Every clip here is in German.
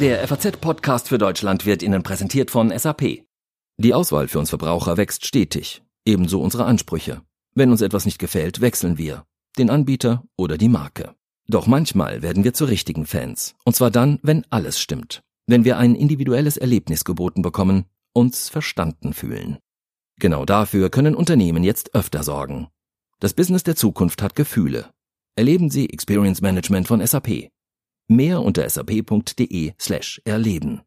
Der FAZ-Podcast für Deutschland wird Ihnen präsentiert von SAP. Die Auswahl für uns Verbraucher wächst stetig, ebenso unsere Ansprüche. Wenn uns etwas nicht gefällt, wechseln wir, den Anbieter oder die Marke. Doch manchmal werden wir zu richtigen Fans, und zwar dann, wenn alles stimmt. Wenn wir ein individuelles Erlebnis geboten bekommen, uns verstanden fühlen. Genau dafür können Unternehmen jetzt öfter sorgen. Das Business der Zukunft hat Gefühle. Erleben Sie Experience Management von SAP. Mehr unter sap.de/erleben.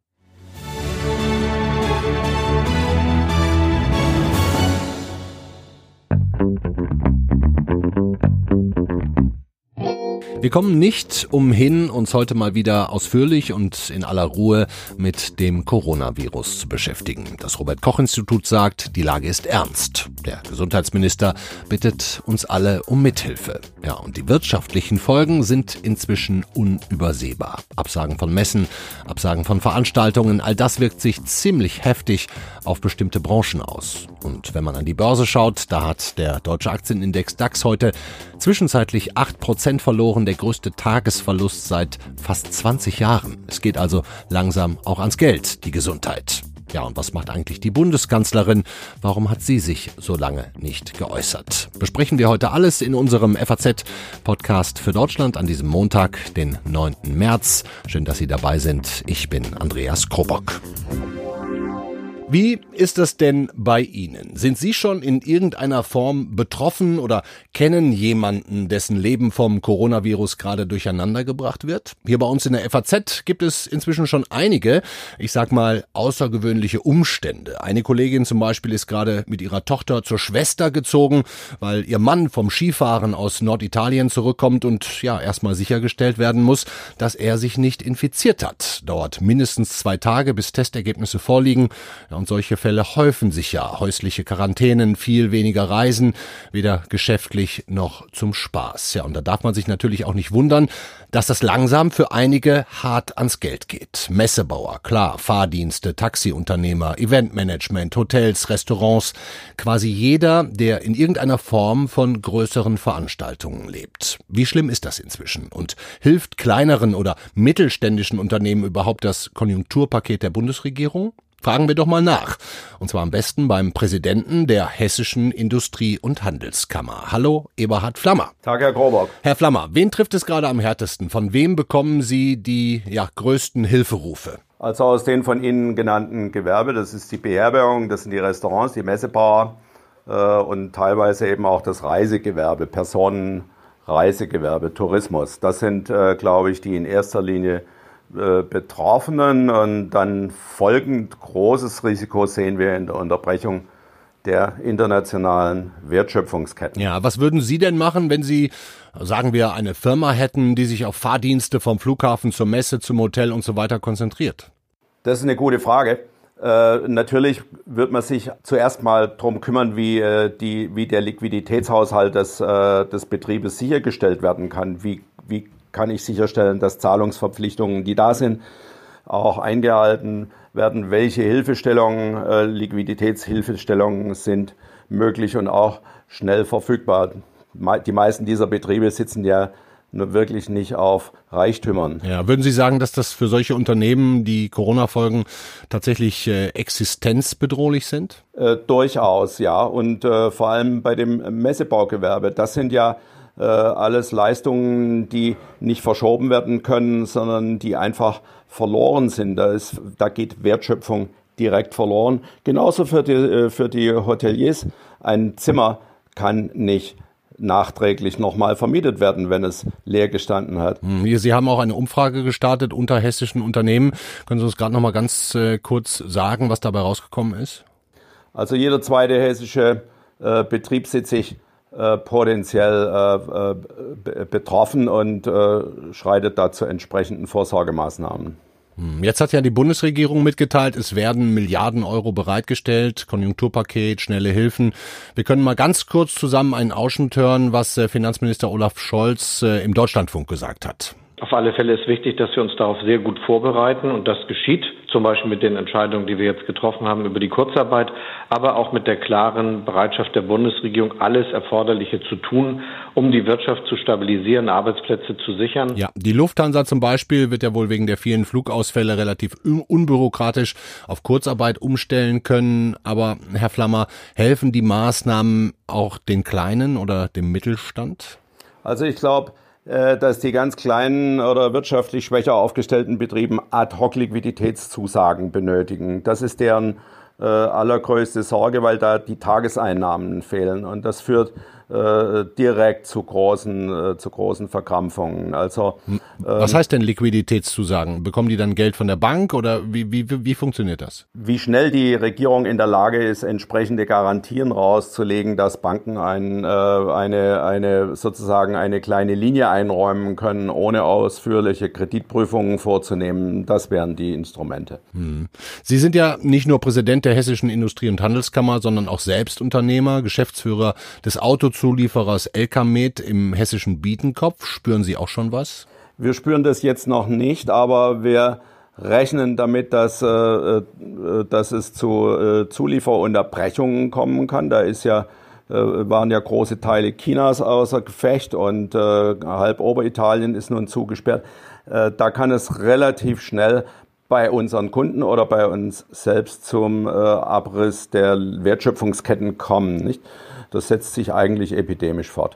Wir kommen nicht umhin, uns heute mal wieder ausführlich und in aller Ruhe mit dem Coronavirus zu beschäftigen. Das Robert-Koch-Institut sagt, die Lage ist ernst. Der Gesundheitsminister bittet uns alle um Mithilfe. Ja, und die wirtschaftlichen Folgen sind inzwischen unübersehbar. Absagen von Messen, Absagen von Veranstaltungen, all das wirkt sich ziemlich heftig auf bestimmte Branchen aus. Und wenn man an die Börse schaut, da hat der deutsche Aktienindex DAX heute zwischenzeitlich 8% verloren, der größte Tagesverlust seit fast 20 Jahren. Es geht also langsam auch ans Geld, die Gesundheit. Ja, und was macht eigentlich die Bundeskanzlerin? Warum hat sie sich so lange nicht geäußert? Besprechen wir heute alles in unserem FAZ-Podcast für Deutschland an diesem Montag, den 9. März. Schön, dass Sie dabei sind. Ich bin Andreas Grobock. Wie ist das denn bei Ihnen? Sind Sie schon in irgendeiner Form betroffen oder kennen jemanden, dessen Leben vom Coronavirus gerade durcheinander gebracht wird? Hier bei uns in der FAZ gibt es inzwischen schon einige, ich sag mal, außergewöhnliche Umstände. Eine Kollegin zum Beispiel ist gerade mit ihrer Tochter zur Schwester gezogen, weil ihr Mann vom Skifahren aus Norditalien zurückkommt und ja, erstmal sichergestellt werden muss, dass er sich nicht infiziert hat. Dauert mindestens 2 Tage, bis Testergebnisse vorliegen. Ja, und solche Fälle häufen sich ja. Häusliche Quarantänen, viel weniger Reisen, weder geschäftlich noch zum Spaß. Ja, und da darf man sich natürlich auch nicht wundern, dass das langsam für einige hart ans Geld geht. Messebauer, klar, Fahrdienste, Taxiunternehmer, Eventmanagement, Hotels, Restaurants. Quasi jeder, der in irgendeiner Form von größeren Veranstaltungen lebt. Wie schlimm ist das inzwischen? Und hilft kleineren oder mittelständischen Unternehmen überhaupt das Konjunkturpaket der Bundesregierung? Fragen wir doch mal nach. Und zwar am besten beim Präsidenten der Hessischen Industrie- und Handelskammer. Hallo, Eberhard Flammer. Tag, Herr Grobock. Herr Flammer, wen trifft es gerade am härtesten? Von wem bekommen Sie die größten Hilferufe? Also aus den von Ihnen genannten Gewerbe, das ist die Beherbergung, das sind die Restaurants, die Messebauer und teilweise eben auch das Reisegewerbe, Personen, Reisegewerbe, Tourismus. Das sind, glaube ich, die in erster Linie Betroffenen und dann folgend großes Risiko sehen wir in der Unterbrechung der internationalen Wertschöpfungsketten. Ja, was würden Sie denn machen, wenn Sie, sagen wir, eine Firma hätten, die sich auf Fahrdienste vom Flughafen zur Messe, zum Hotel und so weiter konzentriert? Das ist eine gute Frage. Natürlich wird man sich zuerst mal darum kümmern, wie der Liquiditätshaushalt des Betriebes sichergestellt werden kann, wie kann ich sicherstellen, dass Zahlungsverpflichtungen, die da sind, auch eingehalten werden, welche Hilfestellungen, Liquiditätshilfestellungen sind möglich und auch schnell verfügbar. Die meisten dieser Betriebe sitzen ja wirklich nicht auf Reichtümern. Ja, würden Sie sagen, dass das für solche Unternehmen die Corona-Folgen tatsächlich existenzbedrohlich sind? Durchaus, ja. Und vor allem bei dem Messebaugewerbe. Das sind ja alles Leistungen, die nicht verschoben werden können, sondern die einfach verloren sind. Da geht Wertschöpfung direkt verloren. Genauso für die Hoteliers. Ein Zimmer kann nicht nachträglich nochmal vermietet werden, wenn es leer gestanden hat. Sie haben auch eine Umfrage gestartet unter hessischen Unternehmen. Können Sie uns gerade nochmal ganz kurz sagen, was dabei rausgekommen ist? Also jeder zweite hessische Betrieb sieht sich potenziell betroffen und schreitet da zu entsprechenden Vorsorgemaßnahmen. Jetzt hat ja die Bundesregierung mitgeteilt, es werden Milliarden Euro bereitgestellt, Konjunkturpaket, schnelle Hilfen. Wir können mal ganz kurz zusammen einen Ausschnitt hören, was Finanzminister Olaf Scholz im Deutschlandfunk gesagt hat. Auf alle Fälle ist wichtig, dass wir uns darauf sehr gut vorbereiten, und das geschieht zum Beispiel mit den Entscheidungen, die wir jetzt getroffen haben über die Kurzarbeit, aber auch mit der klaren Bereitschaft der Bundesregierung, alles Erforderliche zu tun, um die Wirtschaft zu stabilisieren, Arbeitsplätze zu sichern. Ja, die Lufthansa zum Beispiel wird ja wohl wegen der vielen Flugausfälle relativ unbürokratisch auf Kurzarbeit umstellen können. Aber Herr Flammer, helfen die Maßnahmen auch den Kleinen oder dem Mittelstand? Also ich glaube, dass die ganz kleinen oder wirtschaftlich schwächer aufgestellten Betrieben ad hoc Liquiditätszusagen benötigen. Das ist deren allergrößte Sorge, weil da die Tageseinnahmen fehlen. Und das führt direkt zu großen Verkrampfungen. Also, was heißt denn Liquiditätszusagen? Bekommen die dann Geld von der Bank oder wie funktioniert das? Wie schnell die Regierung in der Lage ist, entsprechende Garantien rauszulegen, dass Banken eine kleine Linie einräumen können, ohne ausführliche Kreditprüfungen vorzunehmen, das wären die Instrumente. Sie sind ja nicht nur Präsident der Hessischen Industrie- und Handelskammer, sondern auch selbst Unternehmer, Geschäftsführer des Autozulieferers Elkamed im hessischen Bietenkopf. Spüren Sie auch schon was? Wir spüren das jetzt noch nicht, aber wir rechnen damit, dass es zu Zulieferunterbrechungen kommen kann. Da waren ja große Teile Chinas außer Gefecht und halb Oberitalien ist nun zugesperrt. Da kann es relativ schnell bei unseren Kunden oder bei uns selbst zum Abriss der Wertschöpfungsketten kommen, nicht? Das setzt sich eigentlich epidemisch fort.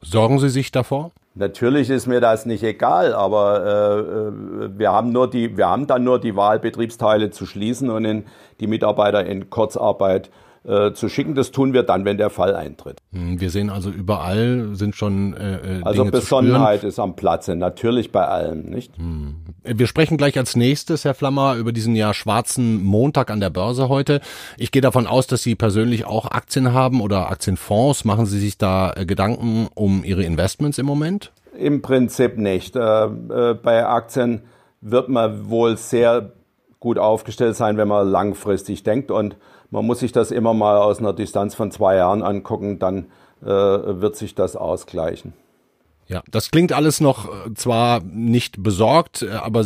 Sorgen Sie sich davor? Natürlich ist mir das nicht egal, aber wir haben dann nur die Wahl, Betriebsteile zu schließen und die Mitarbeiter in Kurzarbeit zu schicken. Das tun wir dann, wenn der Fall eintritt. Wir sehen also überall, sind schon also Dinge Besonnenheit zu spüren. Ist am Platze, natürlich bei allem, nicht? Wir sprechen gleich als nächstes, Herr Flammer, über diesen ja schwarzen Montag an der Börse heute. Ich gehe davon aus, dass Sie persönlich auch Aktien haben oder Aktienfonds. Machen Sie sich da Gedanken um Ihre Investments im Moment? Im Prinzip nicht. Bei Aktien wird man wohl sehr gut aufgestellt sein, wenn man langfristig denkt, und man muss sich das immer mal aus einer Distanz von 2 Jahren angucken, dann wird sich das ausgleichen. Ja, das klingt alles noch zwar nicht besorgt, aber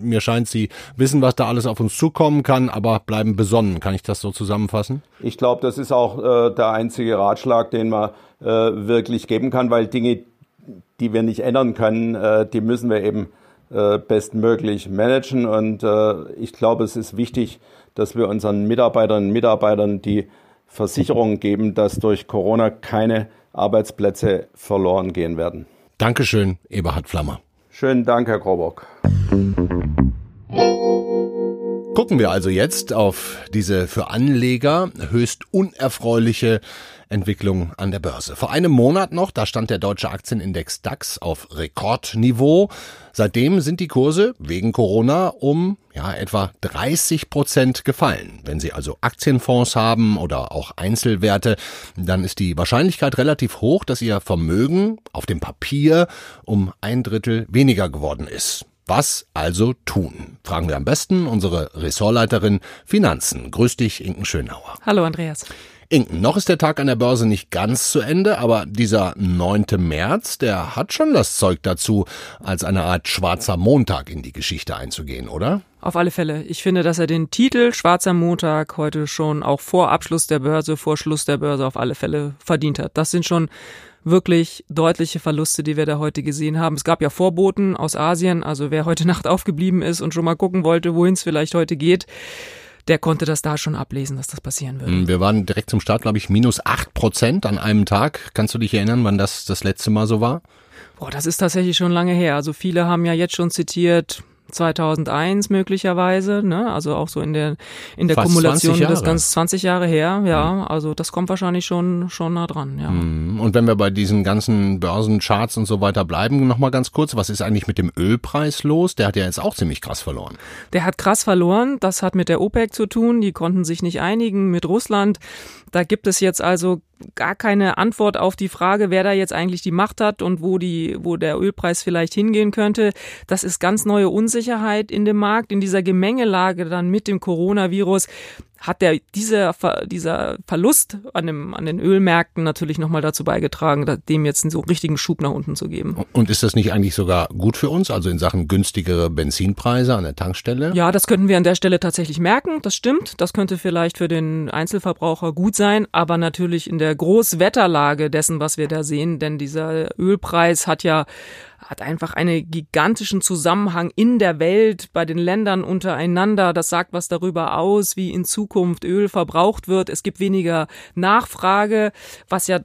mir scheint, Sie wissen, was da alles auf uns zukommen kann, aber bleiben besonnen. Kann ich das so zusammenfassen? Ich glaube, das ist auch der einzige Ratschlag, den man wirklich geben kann, weil Dinge, die wir nicht ändern können, die müssen wir eben bestmöglich managen. Und ich glaube, es ist wichtig, dass wir unseren Mitarbeiterinnen und Mitarbeitern die Versicherung geben, dass durch Corona keine Arbeitsplätze verloren gehen werden. Dankeschön, Eberhard Flammer. Schönen Dank, Herr Grobock. Gucken wir also jetzt auf diese für Anleger höchst unerfreuliche Entwicklung an der Börse. Vor einem Monat noch, da stand der deutsche Aktienindex DAX auf Rekordniveau. Seitdem sind die Kurse wegen Corona um etwa 30% gefallen. Wenn Sie also Aktienfonds haben oder auch Einzelwerte, dann ist die Wahrscheinlichkeit relativ hoch, dass Ihr Vermögen auf dem Papier um 1/3 weniger geworden ist. Was also tun? Fragen wir am besten unsere Ressortleiterin Finanzen. Grüß dich, Inken Schönauer. Hallo, Andreas. Inken, noch ist der Tag an der Börse nicht ganz zu Ende, aber dieser 9. März, der hat schon das Zeug dazu, als eine Art schwarzer Montag in die Geschichte einzugehen, oder? Auf alle Fälle. Ich finde, dass er den Titel Schwarzer Montag heute schon auch vor Schluss der Börse auf alle Fälle verdient hat. Das sind schon wirklich deutliche Verluste, die wir da heute gesehen haben. Es gab ja Vorboten aus Asien, also wer heute Nacht aufgeblieben ist und schon mal gucken wollte, wohin es vielleicht heute geht, der konnte das da schon ablesen, dass das passieren würde. Wir waren direkt zum Start, glaube ich, minus -8% an einem Tag. Kannst du dich erinnern, wann das letzte Mal so war? Boah, das ist tatsächlich schon lange her. Also viele haben ja jetzt schon zitiert 2001 möglicherweise, ne? Also auch so in der fast Kumulation des ganzen 20 Jahre her, ja, also das kommt wahrscheinlich schon nah dran, ja. Und wenn wir bei diesen ganzen Börsencharts und so weiter bleiben, nochmal ganz kurz, was ist eigentlich mit dem Ölpreis los? Der hat ja jetzt auch ziemlich krass verloren. Der hat krass verloren, das hat mit der OPEC zu tun, die konnten sich nicht einigen mit Russland. Da gibt es jetzt also gar keine Antwort auf die Frage, wer da jetzt eigentlich die Macht hat und wo der Ölpreis vielleicht hingehen könnte. Das ist ganz neue Unsicherheit in dem Markt, in dieser Gemengelage dann mit dem Coronavirus. hat dieser Verlust an den Ölmärkten natürlich nochmal dazu beigetragen, dem jetzt einen so richtigen Schub nach unten zu geben. Und ist das nicht eigentlich sogar gut für uns, also in Sachen günstigere Benzinpreise an der Tankstelle? Ja, das könnten wir an der Stelle tatsächlich merken, das stimmt. Das könnte vielleicht für den Einzelverbraucher gut sein, aber natürlich in der Großwetterlage dessen, was wir da sehen, denn dieser Ölpreis hat einfach einen gigantischen Zusammenhang in der Welt, bei den Ländern untereinander. Das sagt was darüber aus, wie in Zukunft Öl verbraucht wird. Es gibt weniger Nachfrage, was ja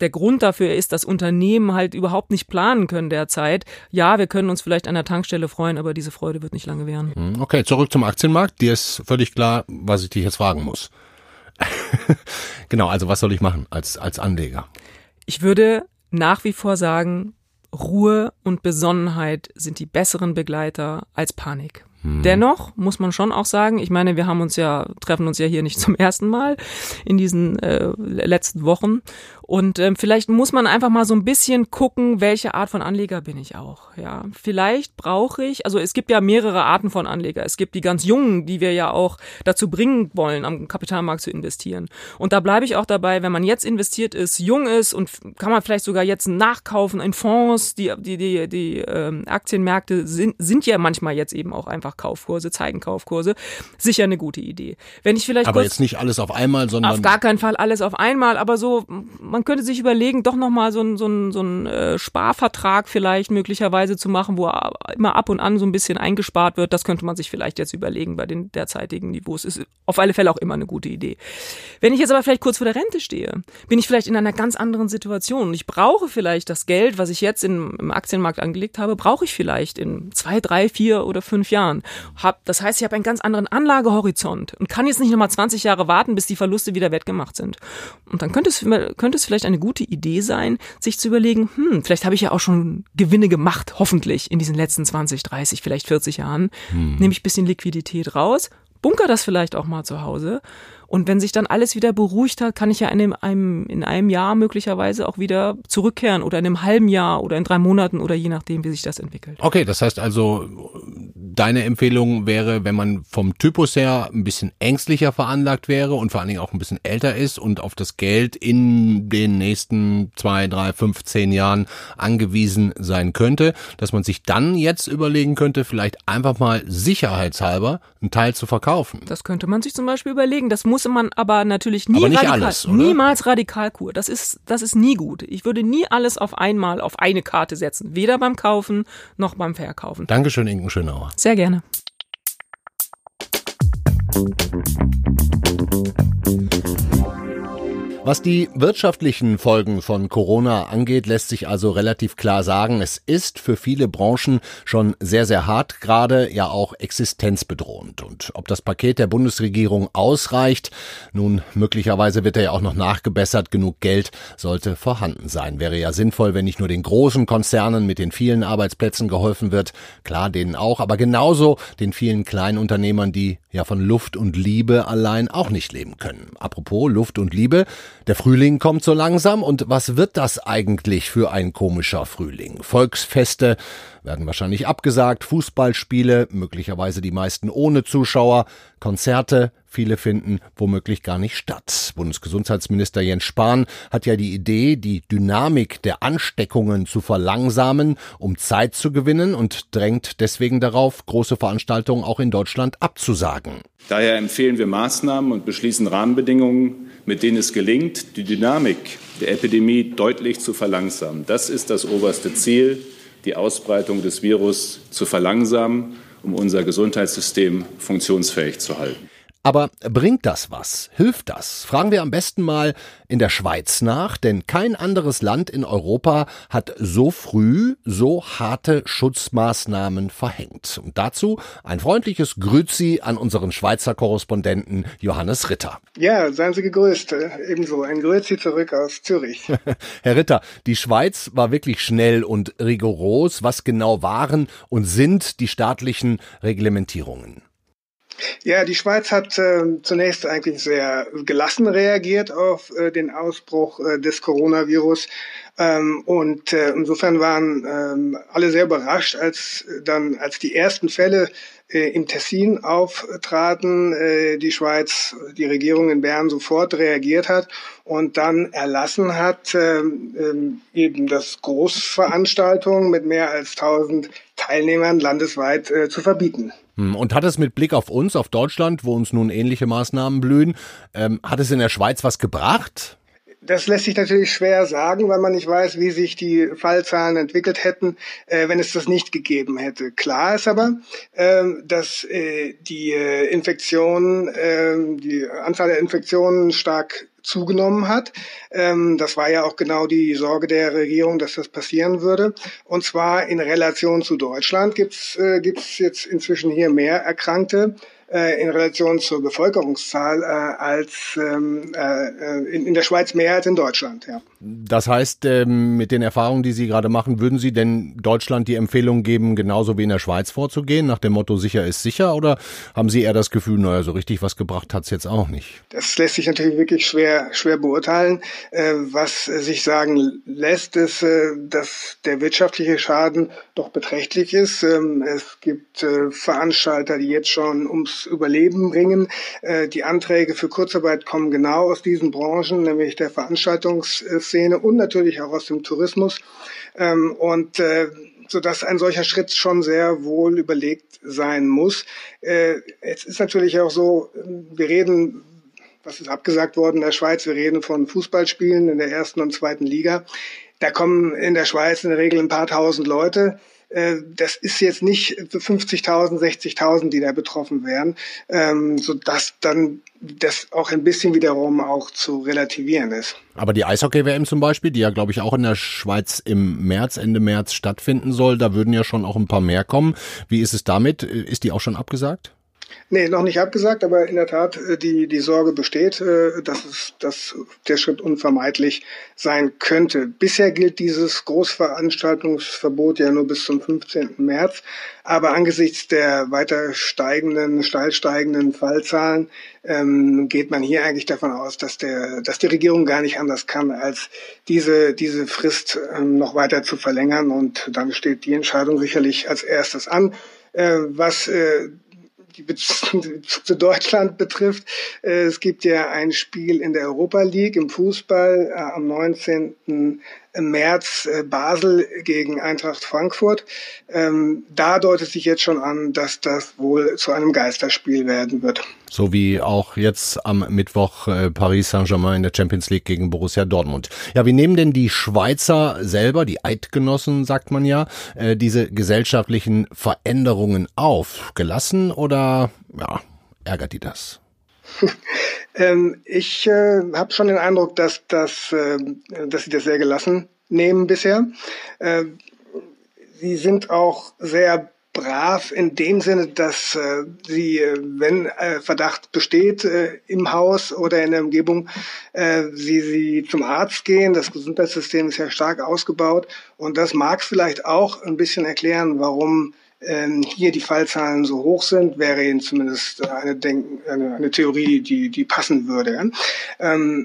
der Grund dafür ist, dass Unternehmen halt überhaupt nicht planen können derzeit. Ja, wir können uns vielleicht an der Tankstelle freuen, aber diese Freude wird nicht lange währen. Okay, zurück zum Aktienmarkt. Dir ist völlig klar, was ich dich jetzt fragen muss. Genau, also was soll ich machen als Anleger? Ich würde nach wie vor sagen, Ruhe und Besonnenheit sind die besseren Begleiter als Panik. Dennoch muss man schon auch sagen, ich meine, wir treffen uns ja hier nicht zum ersten Mal in diesen letzten Wochen und vielleicht muss man einfach mal so ein bisschen gucken, welche Art von Anleger bin ich auch, ja. Vielleicht brauche ich, also es gibt ja mehrere Arten von Anleger. Es gibt die ganz Jungen, die wir ja auch dazu bringen wollen, am Kapitalmarkt zu investieren. Und da bleibe ich auch dabei, wenn man jetzt investiert ist, jung ist und kann man vielleicht sogar jetzt nachkaufen in Fonds, die Aktienmärkte sind ja manchmal jetzt eben auch einfach Kaufkurse, zeigen Kaufkurse, sicher eine gute Idee. Wenn ich vielleicht aber jetzt nicht alles auf einmal, sondern... Auf gar keinen Fall alles auf einmal, aber so, man könnte sich überlegen, doch nochmal so einen Sparvertrag vielleicht möglicherweise zu machen, wo immer ab und an so ein bisschen eingespart wird. Das könnte man sich vielleicht jetzt überlegen bei den derzeitigen Niveaus. Ist auf alle Fälle auch immer eine gute Idee. Wenn ich jetzt aber vielleicht kurz vor der Rente stehe, bin ich vielleicht in einer ganz anderen Situation und ich brauche vielleicht das Geld, was ich jetzt im Aktienmarkt angelegt habe, brauche ich vielleicht in 2, 3, 4 oder 5 Jahren. Das heißt, ich habe einen ganz anderen Anlagehorizont und kann jetzt nicht nochmal 20 Jahre warten, bis die Verluste wieder wettgemacht sind. Und dann könnte es vielleicht eine gute Idee sein, sich zu überlegen, vielleicht habe ich ja auch schon Gewinne gemacht, hoffentlich in diesen letzten 20, 30, vielleicht 40 Jahren. Nehme ich ein bisschen Liquidität raus, bunker das vielleicht auch mal zu Hause. Und wenn sich dann alles wieder beruhigt hat, kann ich ja in einem Jahr möglicherweise auch wieder zurückkehren oder in einem halben Jahr oder in 3 Monaten oder je nachdem, wie sich das entwickelt. Okay, das heißt also, deine Empfehlung wäre, wenn man vom Typus her ein bisschen ängstlicher veranlagt wäre und vor allen Dingen auch ein bisschen älter ist und auf das Geld in den nächsten 2, 3, 5, 10 Jahren angewiesen sein könnte, dass man sich dann jetzt überlegen könnte, vielleicht einfach mal sicherheitshalber einen Teil zu verkaufen. Das könnte man sich zum Beispiel überlegen. Das muss man aber natürlich niemals Radikalkur. Das ist nie gut. Ich würde nie alles auf einmal auf eine Karte setzen. Weder beim Kaufen noch beim Verkaufen. Dankeschön, Inken Schönauer. Sehr gerne. Was die wirtschaftlichen Folgen von Corona angeht, lässt sich also relativ klar sagen, es ist für viele Branchen schon sehr, sehr hart, gerade ja auch existenzbedrohend. Und ob das Paket der Bundesregierung ausreicht, nun möglicherweise wird er ja auch noch nachgebessert, genug Geld sollte vorhanden sein. Wäre ja sinnvoll, wenn nicht nur den großen Konzernen mit den vielen Arbeitsplätzen geholfen wird, klar denen auch, aber genauso den vielen Kleinunternehmern, die ja von Luft und Liebe allein auch nicht leben können. Apropos Luft und Liebe, der Frühling kommt so langsam und was wird das eigentlich für ein komischer Frühling? Volksfeste werden wahrscheinlich abgesagt, Fußballspiele, möglicherweise die meisten ohne Zuschauer, Konzerte, viele finden womöglich gar nicht statt. Bundesgesundheitsminister Jens Spahn hat ja die Idee, die Dynamik der Ansteckungen zu verlangsamen, um Zeit zu gewinnen und drängt deswegen darauf, große Veranstaltungen auch in Deutschland abzusagen. Daher empfehlen wir Maßnahmen und beschließen Rahmenbedingungen, mit denen es gelingt, die Dynamik der Epidemie deutlich zu verlangsamen. Das ist das oberste Ziel, die Ausbreitung des Virus zu verlangsamen, um unser Gesundheitssystem funktionsfähig zu halten. Aber bringt das was? Hilft das? Fragen wir am besten mal in der Schweiz nach, denn kein anderes Land in Europa hat so früh so harte Schutzmaßnahmen verhängt. Und dazu ein freundliches Grüezi an unseren Schweizer Korrespondenten Johannes Ritter. Ja, seien Sie gegrüßt. Ebenso ein Grüezi zurück aus Zürich. Herr Ritter, die Schweiz war wirklich schnell und rigoros. Was genau waren und sind die staatlichen Reglementierungen? Ja, die Schweiz hat zunächst eigentlich sehr gelassen reagiert auf den Ausbruch des Coronavirus. Und insofern waren alle sehr überrascht, als die ersten Fälle im Tessin auftraten, die Schweiz, die Regierung in Bern sofort reagiert hat und dann erlassen hat, eben das Großveranstaltungen mit mehr als 1000 Teilnehmern landesweit zu verbieten. Und hat es mit Blick auf uns, auf Deutschland, wo uns nun ähnliche Maßnahmen blühen, hat es in der Schweiz was gebracht? Das lässt sich natürlich schwer sagen, weil man nicht weiß, wie sich die Fallzahlen entwickelt hätten, wenn es das nicht gegeben hätte. Klar ist aber, dass die Infektionen, die Anzahl der Infektionen stark zugenommen hat. Das war ja auch genau die Sorge der Regierung, dass das passieren würde. Und zwar in Relation zu Deutschland gibt's jetzt inzwischen hier mehr Erkrankte in Relation zur Bevölkerungszahl als in der Schweiz mehr als in Deutschland. Ja. Das heißt, mit den Erfahrungen, die Sie gerade machen, würden Sie denn Deutschland die Empfehlung geben, genauso wie in der Schweiz vorzugehen, nach dem Motto sicher ist sicher? Oder haben Sie eher das Gefühl, naja, so richtig was gebracht hat es jetzt auch nicht? Das lässt sich natürlich wirklich schwer beurteilen. Was sich sagen lässt, ist, dass der wirtschaftliche Schaden doch beträchtlich ist. Es gibt Veranstalter, die jetzt schon ums Überleben bringen. Die Anträge für Kurzarbeit kommen genau aus diesen Branchen, nämlich der Veranstaltungsszene und natürlich auch aus dem Tourismus. Und sodass ein solcher Schritt schon sehr wohl überlegt sein muss. Es ist natürlich auch so, wir reden, was ist abgesagt worden in der Schweiz, wir reden von Fußballspielen in der 1. und 2. Liga. Da kommen in der Schweiz in der Regel ein paar tausend Leute. Das ist jetzt nicht 50.000, 60.000, die da betroffen wären, sodass dann das auch ein bisschen wiederum auch zu relativieren ist. Aber die Eishockey-WM zum Beispiel, die ja, glaube ich, auch in der Schweiz im März, Ende März stattfinden soll, da würden ja schon auch ein paar mehr kommen. Wie ist es damit? Ist die auch schon abgesagt? Nee, noch nicht abgesagt, aber in der Tat, die Sorge besteht, dass der Schritt unvermeidlich sein könnte. Bisher gilt dieses Großveranstaltungsverbot ja nur bis zum 15. März. Aber angesichts der weiter steil steigenden Fallzahlen geht man hier eigentlich davon aus, dass die Regierung gar nicht anders kann, als diese Frist noch weiter zu verlängern. Und dann steht die Entscheidung sicherlich als erstes an, was die Bezug zu Deutschland betrifft. Es gibt ja ein Spiel in der Europa League im Fußball am 19. März Basel gegen Eintracht Frankfurt. Da deutet sich jetzt schon an, dass das wohl zu einem Geisterspiel werden wird. So wie auch jetzt am Mittwoch Paris Saint-Germain in der Champions League gegen Borussia Dortmund. Ja, wie nehmen denn die Schweizer selber, die Eidgenossen, sagt man ja, diese gesellschaftlichen Veränderungen auf? Gelassen oder ja, ärgert die das? Ich habe schon den Eindruck, dass sie das sehr gelassen nehmen bisher. Sie sind auch sehr brav in dem Sinne, dass sie, wenn Verdacht besteht im Haus oder in der Umgebung, sie zum Arzt gehen. Das Gesundheitssystem ist ja stark ausgebaut und das mag vielleicht auch ein bisschen erklären, warum hier die Fallzahlen so hoch sind, wäre Ihnen zumindest eine Theorie, die passen würde.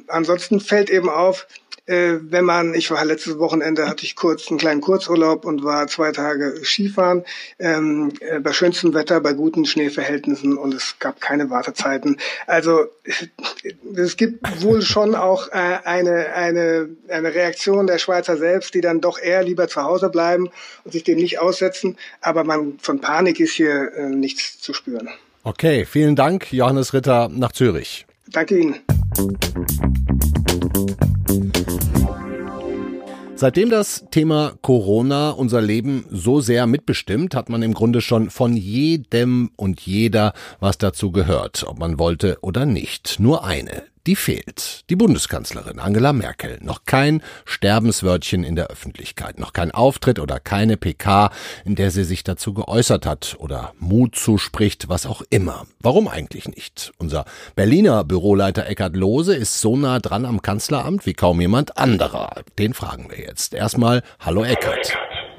Ansonsten fällt eben auf, ich war letztes Wochenende, hatte ich einen kleinen Kurzurlaub und war 2 Tage Skifahren, bei schönstem Wetter, bei guten Schneeverhältnissen und es gab keine Wartezeiten. Also es gibt wohl schon auch eine Reaktion der Schweizer selbst, die dann doch eher lieber zu Hause bleiben und sich dem nicht aussetzen, aber von Panik ist hier nichts zu spüren. Okay, vielen Dank, Johannes Ritter nach Zürich. Danke Ihnen. Seitdem das Thema Corona unser Leben so sehr mitbestimmt, hat man im Grunde schon von jedem und jeder was dazu gehört, ob man wollte oder nicht. Nur eine, die fehlt. Die Bundeskanzlerin Angela Merkel. Noch kein Sterbenswörtchen in der Öffentlichkeit, noch kein Auftritt oder keine PK, in der sie sich dazu geäußert hat oder Mut zuspricht, was auch immer. Warum eigentlich nicht? Unser Berliner Büroleiter Eckart Lohse ist so nah dran am Kanzleramt wie kaum jemand anderer. Den fragen wir jetzt. Erstmal, hallo Eckart.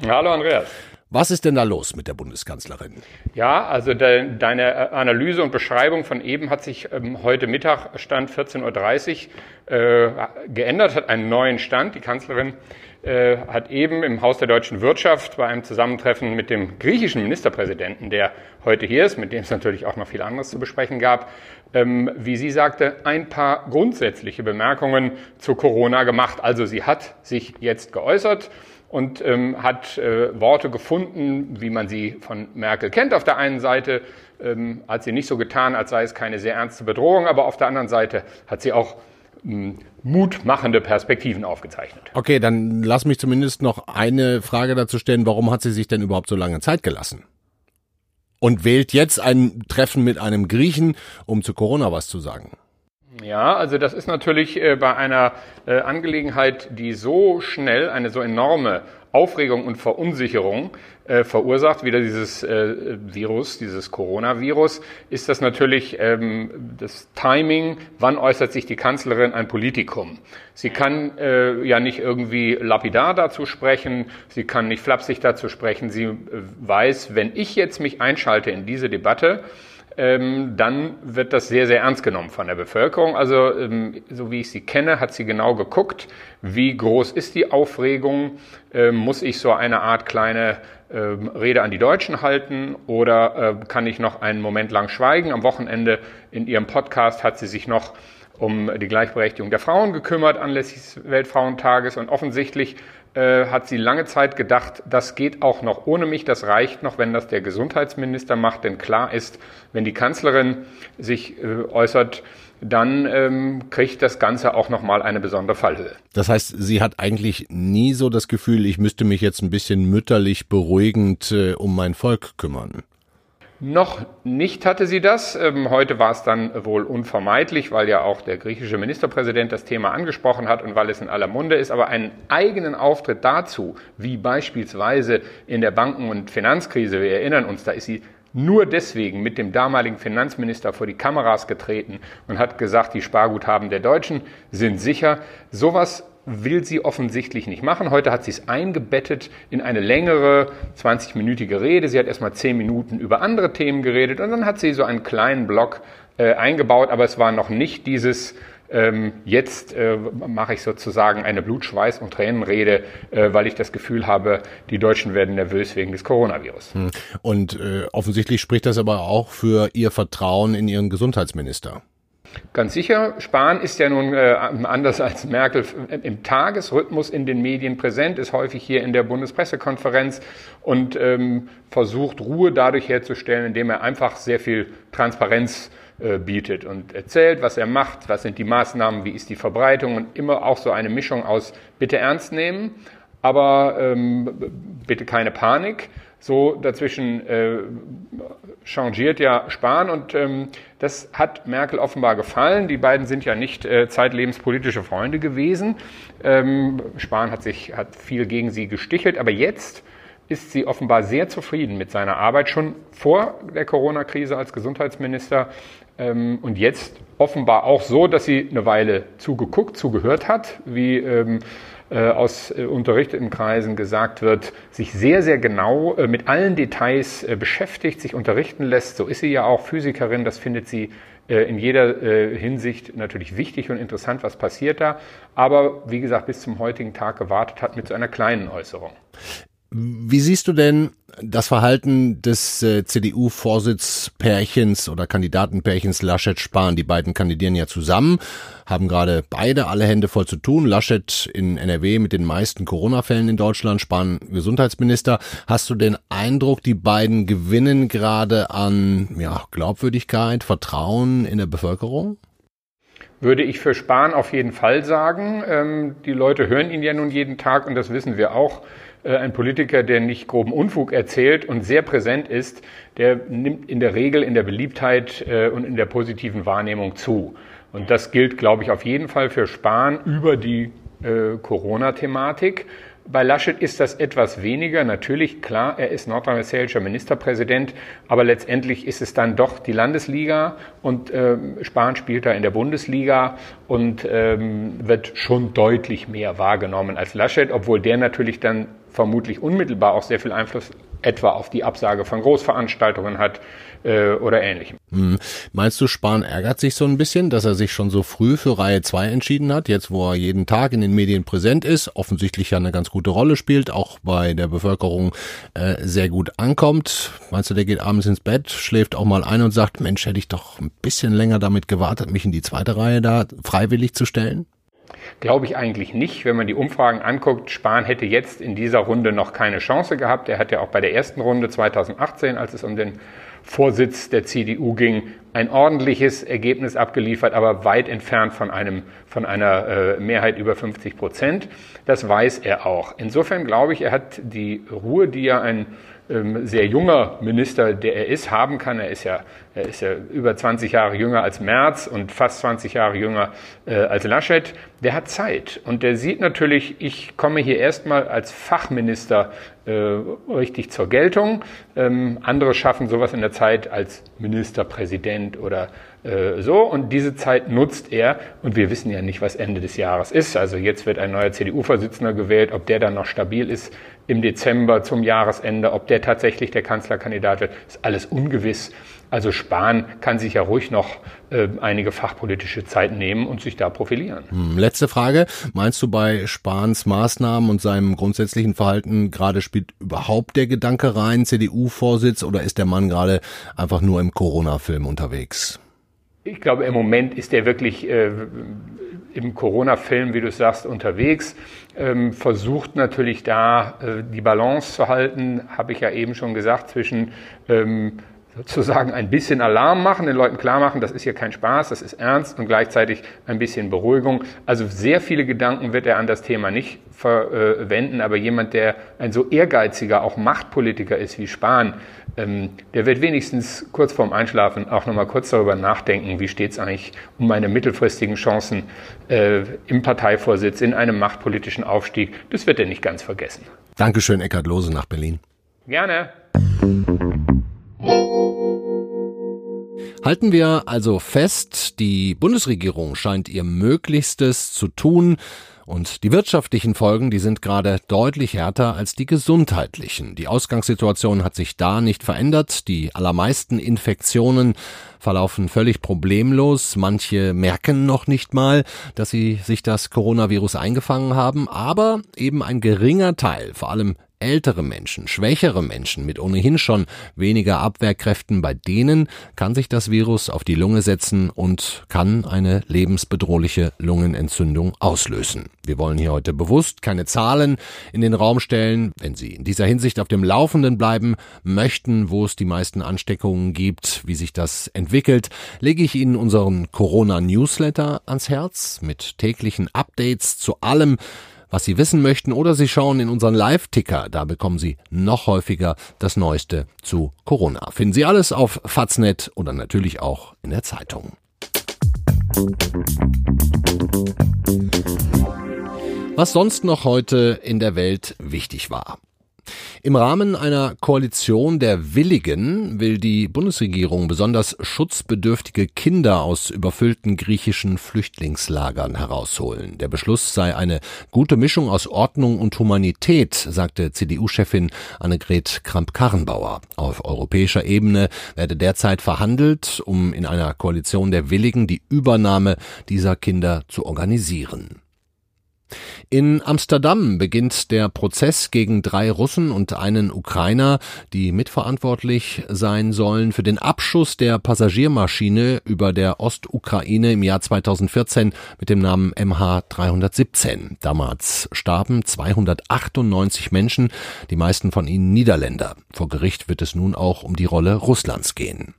Hallo Andreas. Was ist denn da los mit der Bundeskanzlerin? Ja, also deine Analyse und Beschreibung von eben hat sich heute Mittag, Stand 14.30 Uhr, geändert, hat einen neuen Stand. Die Kanzlerin hat eben im Haus der deutschen Wirtschaft bei einem Zusammentreffen mit dem griechischen Ministerpräsidenten, der heute hier ist, mit dem es natürlich auch noch viel anderes zu besprechen gab, wie sie sagte, ein paar grundsätzliche Bemerkungen zu Corona gemacht. Also sie hat sich jetzt geäußert und hat Worte gefunden, wie man sie von Merkel kennt. Auf der einen Seite hat sie nicht so getan, als sei es keine sehr ernste Bedrohung, aber auf der anderen Seite hat sie auch mutmachende Perspektiven aufgezeichnet. Okay, dann lass mich zumindest noch eine Frage dazu stellen. Warum hat sie sich denn überhaupt so lange Zeit gelassen? Und wählt jetzt ein Treffen mit einem Griechen, um zu Corona was zu sagen? Ja, also das ist natürlich bei einer Angelegenheit, die so schnell eine so enorme Aufregung und Verunsicherung verursacht, wieder dieses Virus, dieses Coronavirus, ist das natürlich das Timing, wann äußert sich die Kanzlerin ein Politikum. Sie kann ja nicht irgendwie lapidar dazu sprechen, sie kann nicht flapsig dazu sprechen, sie weiß, wenn ich jetzt mich einschalte in diese Debatte, dann wird das sehr, sehr ernst genommen von der Bevölkerung. Also so wie ich sie kenne, hat sie genau geguckt, wie groß ist die Aufregung, muss ich so eine Art kleine Rede an die Deutschen halten oder kann ich noch einen Moment lang schweigen? Am Wochenende in ihrem Podcast hat sie sich noch um die Gleichberechtigung der Frauen gekümmert anlässlich des Weltfrauentages und offensichtlich hat sie lange Zeit gedacht, das geht auch noch ohne mich, das reicht noch, wenn das der Gesundheitsminister macht, denn klar ist, wenn die Kanzlerin sich äußert, dann kriegt das Ganze auch nochmal eine besondere Fallhöhe. Das heißt, sie hat eigentlich nie so das Gefühl, ich müsste mich jetzt ein bisschen mütterlich beruhigend um mein Volk kümmern. Noch nicht hatte sie das. Heute war es dann wohl unvermeidlich, weil ja auch der griechische Ministerpräsident das Thema angesprochen hat und weil es in aller Munde ist. Aber einen eigenen Auftritt dazu, wie beispielsweise in der Banken- und Finanzkrise, wir erinnern uns, da ist sie nur deswegen mit dem damaligen Finanzminister vor die Kameras getreten und hat gesagt, die Sparguthaben der Deutschen sind sicher. Sowas will sie offensichtlich nicht machen. Heute hat sie es eingebettet in eine längere 20-minütige Rede. Sie hat erstmal 10 Minuten über andere Themen geredet und dann hat sie so einen kleinen Block eingebaut, aber es war noch nicht dieses jetzt mache ich sozusagen eine Blutschweiß- und Tränenrede, weil ich das Gefühl habe, die Deutschen werden nervös wegen des Coronavirus. Und offensichtlich spricht das aber auch für ihr Vertrauen in ihren Gesundheitsminister. Ganz sicher. Spahn ist ja nun anders als Merkel im Tagesrhythmus in den Medien präsent, ist häufig hier in der Bundespressekonferenz und versucht, Ruhe dadurch herzustellen, indem er einfach sehr viel Transparenz bietet und erzählt, was er macht, was sind die Maßnahmen, wie ist die Verbreitung und immer auch so eine Mischung aus bitte ernst nehmen, aber bitte keine Panik. So dazwischen changiert ja Spahn und das hat Merkel offenbar gefallen. Die beiden sind ja nicht zeitlebenspolitische Freunde gewesen. Spahn hat viel gegen sie gestichelt, aber jetzt ist sie offenbar sehr zufrieden mit seiner Arbeit, schon vor der Corona-Krise als Gesundheitsminister und jetzt offenbar auch so, dass sie eine Weile zugehört hat, wie aus unterrichteten Kreisen gesagt wird, sich sehr, sehr genau mit allen Details beschäftigt, sich unterrichten lässt. So ist sie ja auch Physikerin, das findet sie in jeder Hinsicht natürlich wichtig und interessant, was passiert da. Aber wie gesagt, bis zum heutigen Tag gewartet hat mit so einer kleinen Äußerung. Wie siehst du denn das Verhalten des CDU-Vorsitzpärchens oder Kandidatenpärchens Laschet-Spahn? Die beiden kandidieren ja zusammen, haben gerade beide alle Hände voll zu tun. Laschet in NRW mit den meisten Corona-Fällen in Deutschland, Spahn Gesundheitsminister. Hast du den Eindruck, die beiden gewinnen gerade an Glaubwürdigkeit, Vertrauen in der Bevölkerung? Würde ich für Spahn auf jeden Fall sagen. Die Leute hören ihn ja nun jeden Tag und das wissen wir auch. Ein Politiker, der nicht groben Unfug erzählt und sehr präsent ist, der nimmt in der Regel in der Beliebtheit und in der positiven Wahrnehmung zu. Und das gilt, glaube ich, auf jeden Fall für Spahn über die Corona-Thematik. Bei Laschet ist das etwas weniger. Natürlich, klar, er ist nordrhein-westfälischer Ministerpräsident, aber letztendlich ist es dann doch die Landesliga und Spahn spielt da in der Bundesliga und wird schon deutlich mehr wahrgenommen als Laschet, obwohl der natürlich dann vermutlich unmittelbar auch sehr viel Einfluss etwa auf die Absage von Großveranstaltungen hat oder Ähnlichem. Meinst du, Spahn ärgert sich so ein bisschen, dass er sich schon so früh für Reihe 2 entschieden hat, jetzt wo er jeden Tag in den Medien präsent ist, offensichtlich ja eine ganz gute Rolle spielt, auch bei der Bevölkerung sehr gut ankommt? Meinst du, der geht abends ins Bett, schläft auch mal ein und sagt, Mensch, hätte ich doch ein bisschen länger damit gewartet, mich in die zweite Reihe da freiwillig zu stellen? Glaube ich eigentlich nicht. Wenn man die Umfragen anguckt, Spahn hätte jetzt in dieser Runde noch keine Chance gehabt. Er hat ja auch bei der ersten Runde 2018, als es um den Vorsitz der CDU ging, ein ordentliches Ergebnis abgeliefert, aber weit entfernt von einer Mehrheit über 50%. Das weiß er auch. Insofern glaube ich, er hat die Ruhe, die ja ein sehr junger Minister, der er ist, haben kann. Er ist ja über 20 Jahre jünger als Merz und fast 20 Jahre jünger als Laschet. Der hat Zeit und der sieht natürlich, ich komme hier erstmal als Fachminister richtig zur Geltung. Andere schaffen sowas in der Zeit als Ministerpräsident oder so, und diese Zeit nutzt er, und wir wissen ja nicht, was Ende des Jahres ist. Also jetzt wird ein neuer CDU-Vorsitzender gewählt, ob der dann noch stabil ist im Dezember zum Jahresende, ob der tatsächlich der Kanzlerkandidat wird, ist alles ungewiss. Also Spahn kann sich ja ruhig noch einige fachpolitische Zeit nehmen und sich da profilieren. Letzte Frage. Meinst du, bei Spahns Maßnahmen und seinem grundsätzlichen Verhalten gerade spielt überhaupt der Gedanke rein, CDU-Vorsitz, oder ist der Mann gerade einfach nur im Corona-Film unterwegs? Ich glaube, im Moment ist er wirklich im Corona-Film, wie du sagst, unterwegs, versucht natürlich da die Balance zu halten, habe ich ja eben schon gesagt, zwischen sozusagen ein bisschen Alarm machen, den Leuten klar machen, das ist hier kein Spaß, das ist ernst, und gleichzeitig ein bisschen Beruhigung. Also sehr viele Gedanken wird er an das Thema nicht verwenden, aber jemand, der ein so ehrgeiziger, auch Machtpolitiker ist wie Spahn, der wird wenigstens kurz vorm Einschlafen auch nochmal kurz darüber nachdenken, wie steht es eigentlich um meine mittelfristigen Chancen im Parteivorsitz, in einem machtpolitischen Aufstieg. Das wird er nicht ganz vergessen. Dankeschön, Eckart Lohse nach Berlin. Gerne. Halten wir also fest, die Bundesregierung scheint ihr Möglichstes zu tun, und die wirtschaftlichen Folgen, die sind gerade deutlich härter als die gesundheitlichen. Die Ausgangssituation hat sich da nicht verändert. Die allermeisten Infektionen verlaufen völlig problemlos. Manche merken noch nicht mal, dass sie sich das Coronavirus eingefangen haben. Aber eben ein geringer Teil, vor allem ältere Menschen, schwächere Menschen mit ohnehin schon weniger Abwehrkräften, bei denen kann sich das Virus auf die Lunge setzen und kann eine lebensbedrohliche Lungenentzündung auslösen. Wir wollen hier heute bewusst keine Zahlen in den Raum stellen. Wenn Sie in dieser Hinsicht auf dem Laufenden bleiben möchten, wo es die meisten Ansteckungen gibt, wie sich das entwickelt, lege ich Ihnen unseren Corona-Newsletter ans Herz mit täglichen Updates zu allem, was Sie wissen möchten, oder Sie schauen in unseren Live-Ticker. Da bekommen Sie noch häufiger das Neueste zu Corona. Finden Sie alles auf FAZ.net oder natürlich auch in der Zeitung. Was sonst noch heute in der Welt wichtig war. Im Rahmen einer Koalition der Willigen will die Bundesregierung besonders schutzbedürftige Kinder aus überfüllten griechischen Flüchtlingslagern herausholen. Der Beschluss sei eine gute Mischung aus Ordnung und Humanität, sagte CDU-Chefin Annegret Kramp-Karrenbauer. Auf europäischer Ebene werde derzeit verhandelt, um in einer Koalition der Willigen die Übernahme dieser Kinder zu organisieren. In Amsterdam beginnt der Prozess gegen 3 Russen und einen Ukrainer, die mitverantwortlich sein sollen für den Abschuss der Passagiermaschine über der Ostukraine im Jahr 2014 mit dem Namen MH317. Damals starben 298 Menschen, die meisten von ihnen Niederländer. Vor Gericht wird es nun auch um die Rolle Russlands gehen.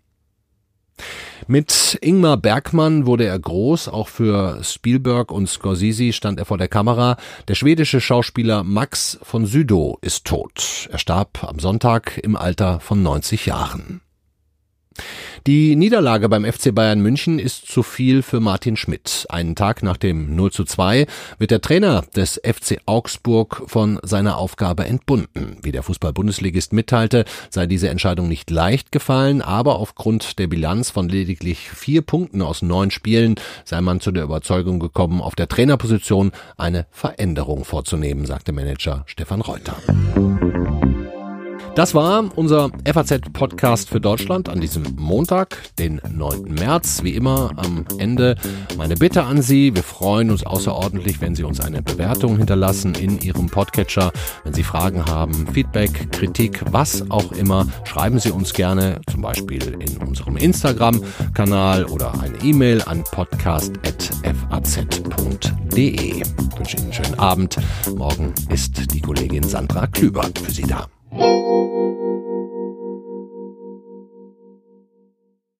Mit Ingmar Bergman wurde er groß, auch für Spielberg und Scorsese stand er vor der Kamera. Der schwedische Schauspieler Max von Sydow ist tot. Er starb am Sonntag im Alter von 90 Jahren. Die Niederlage beim FC Bayern München ist zu viel für Martin Schmidt. Einen Tag nach dem 0:2 wird der Trainer des FC Augsburg von seiner Aufgabe entbunden. Wie der Fußball-Bundesligist mitteilte, sei diese Entscheidung nicht leicht gefallen, aber aufgrund der Bilanz von lediglich 4 Punkten aus 9 Spielen sei man zu der Überzeugung gekommen, auf der Trainerposition eine Veränderung vorzunehmen, sagte Manager Stefan Reuter. Das war unser FAZ-Podcast für Deutschland an diesem Montag, den 9. März. Wie immer am Ende meine Bitte an Sie. Wir freuen uns außerordentlich, wenn Sie uns eine Bewertung hinterlassen in Ihrem Podcatcher. Wenn Sie Fragen haben, Feedback, Kritik, was auch immer, schreiben Sie uns gerne, zum Beispiel in unserem Instagram-Kanal oder eine E-Mail an podcast@faz.de. Ich wünsche Ihnen einen schönen Abend. Morgen ist die Kollegin Sandra Klüber für Sie da.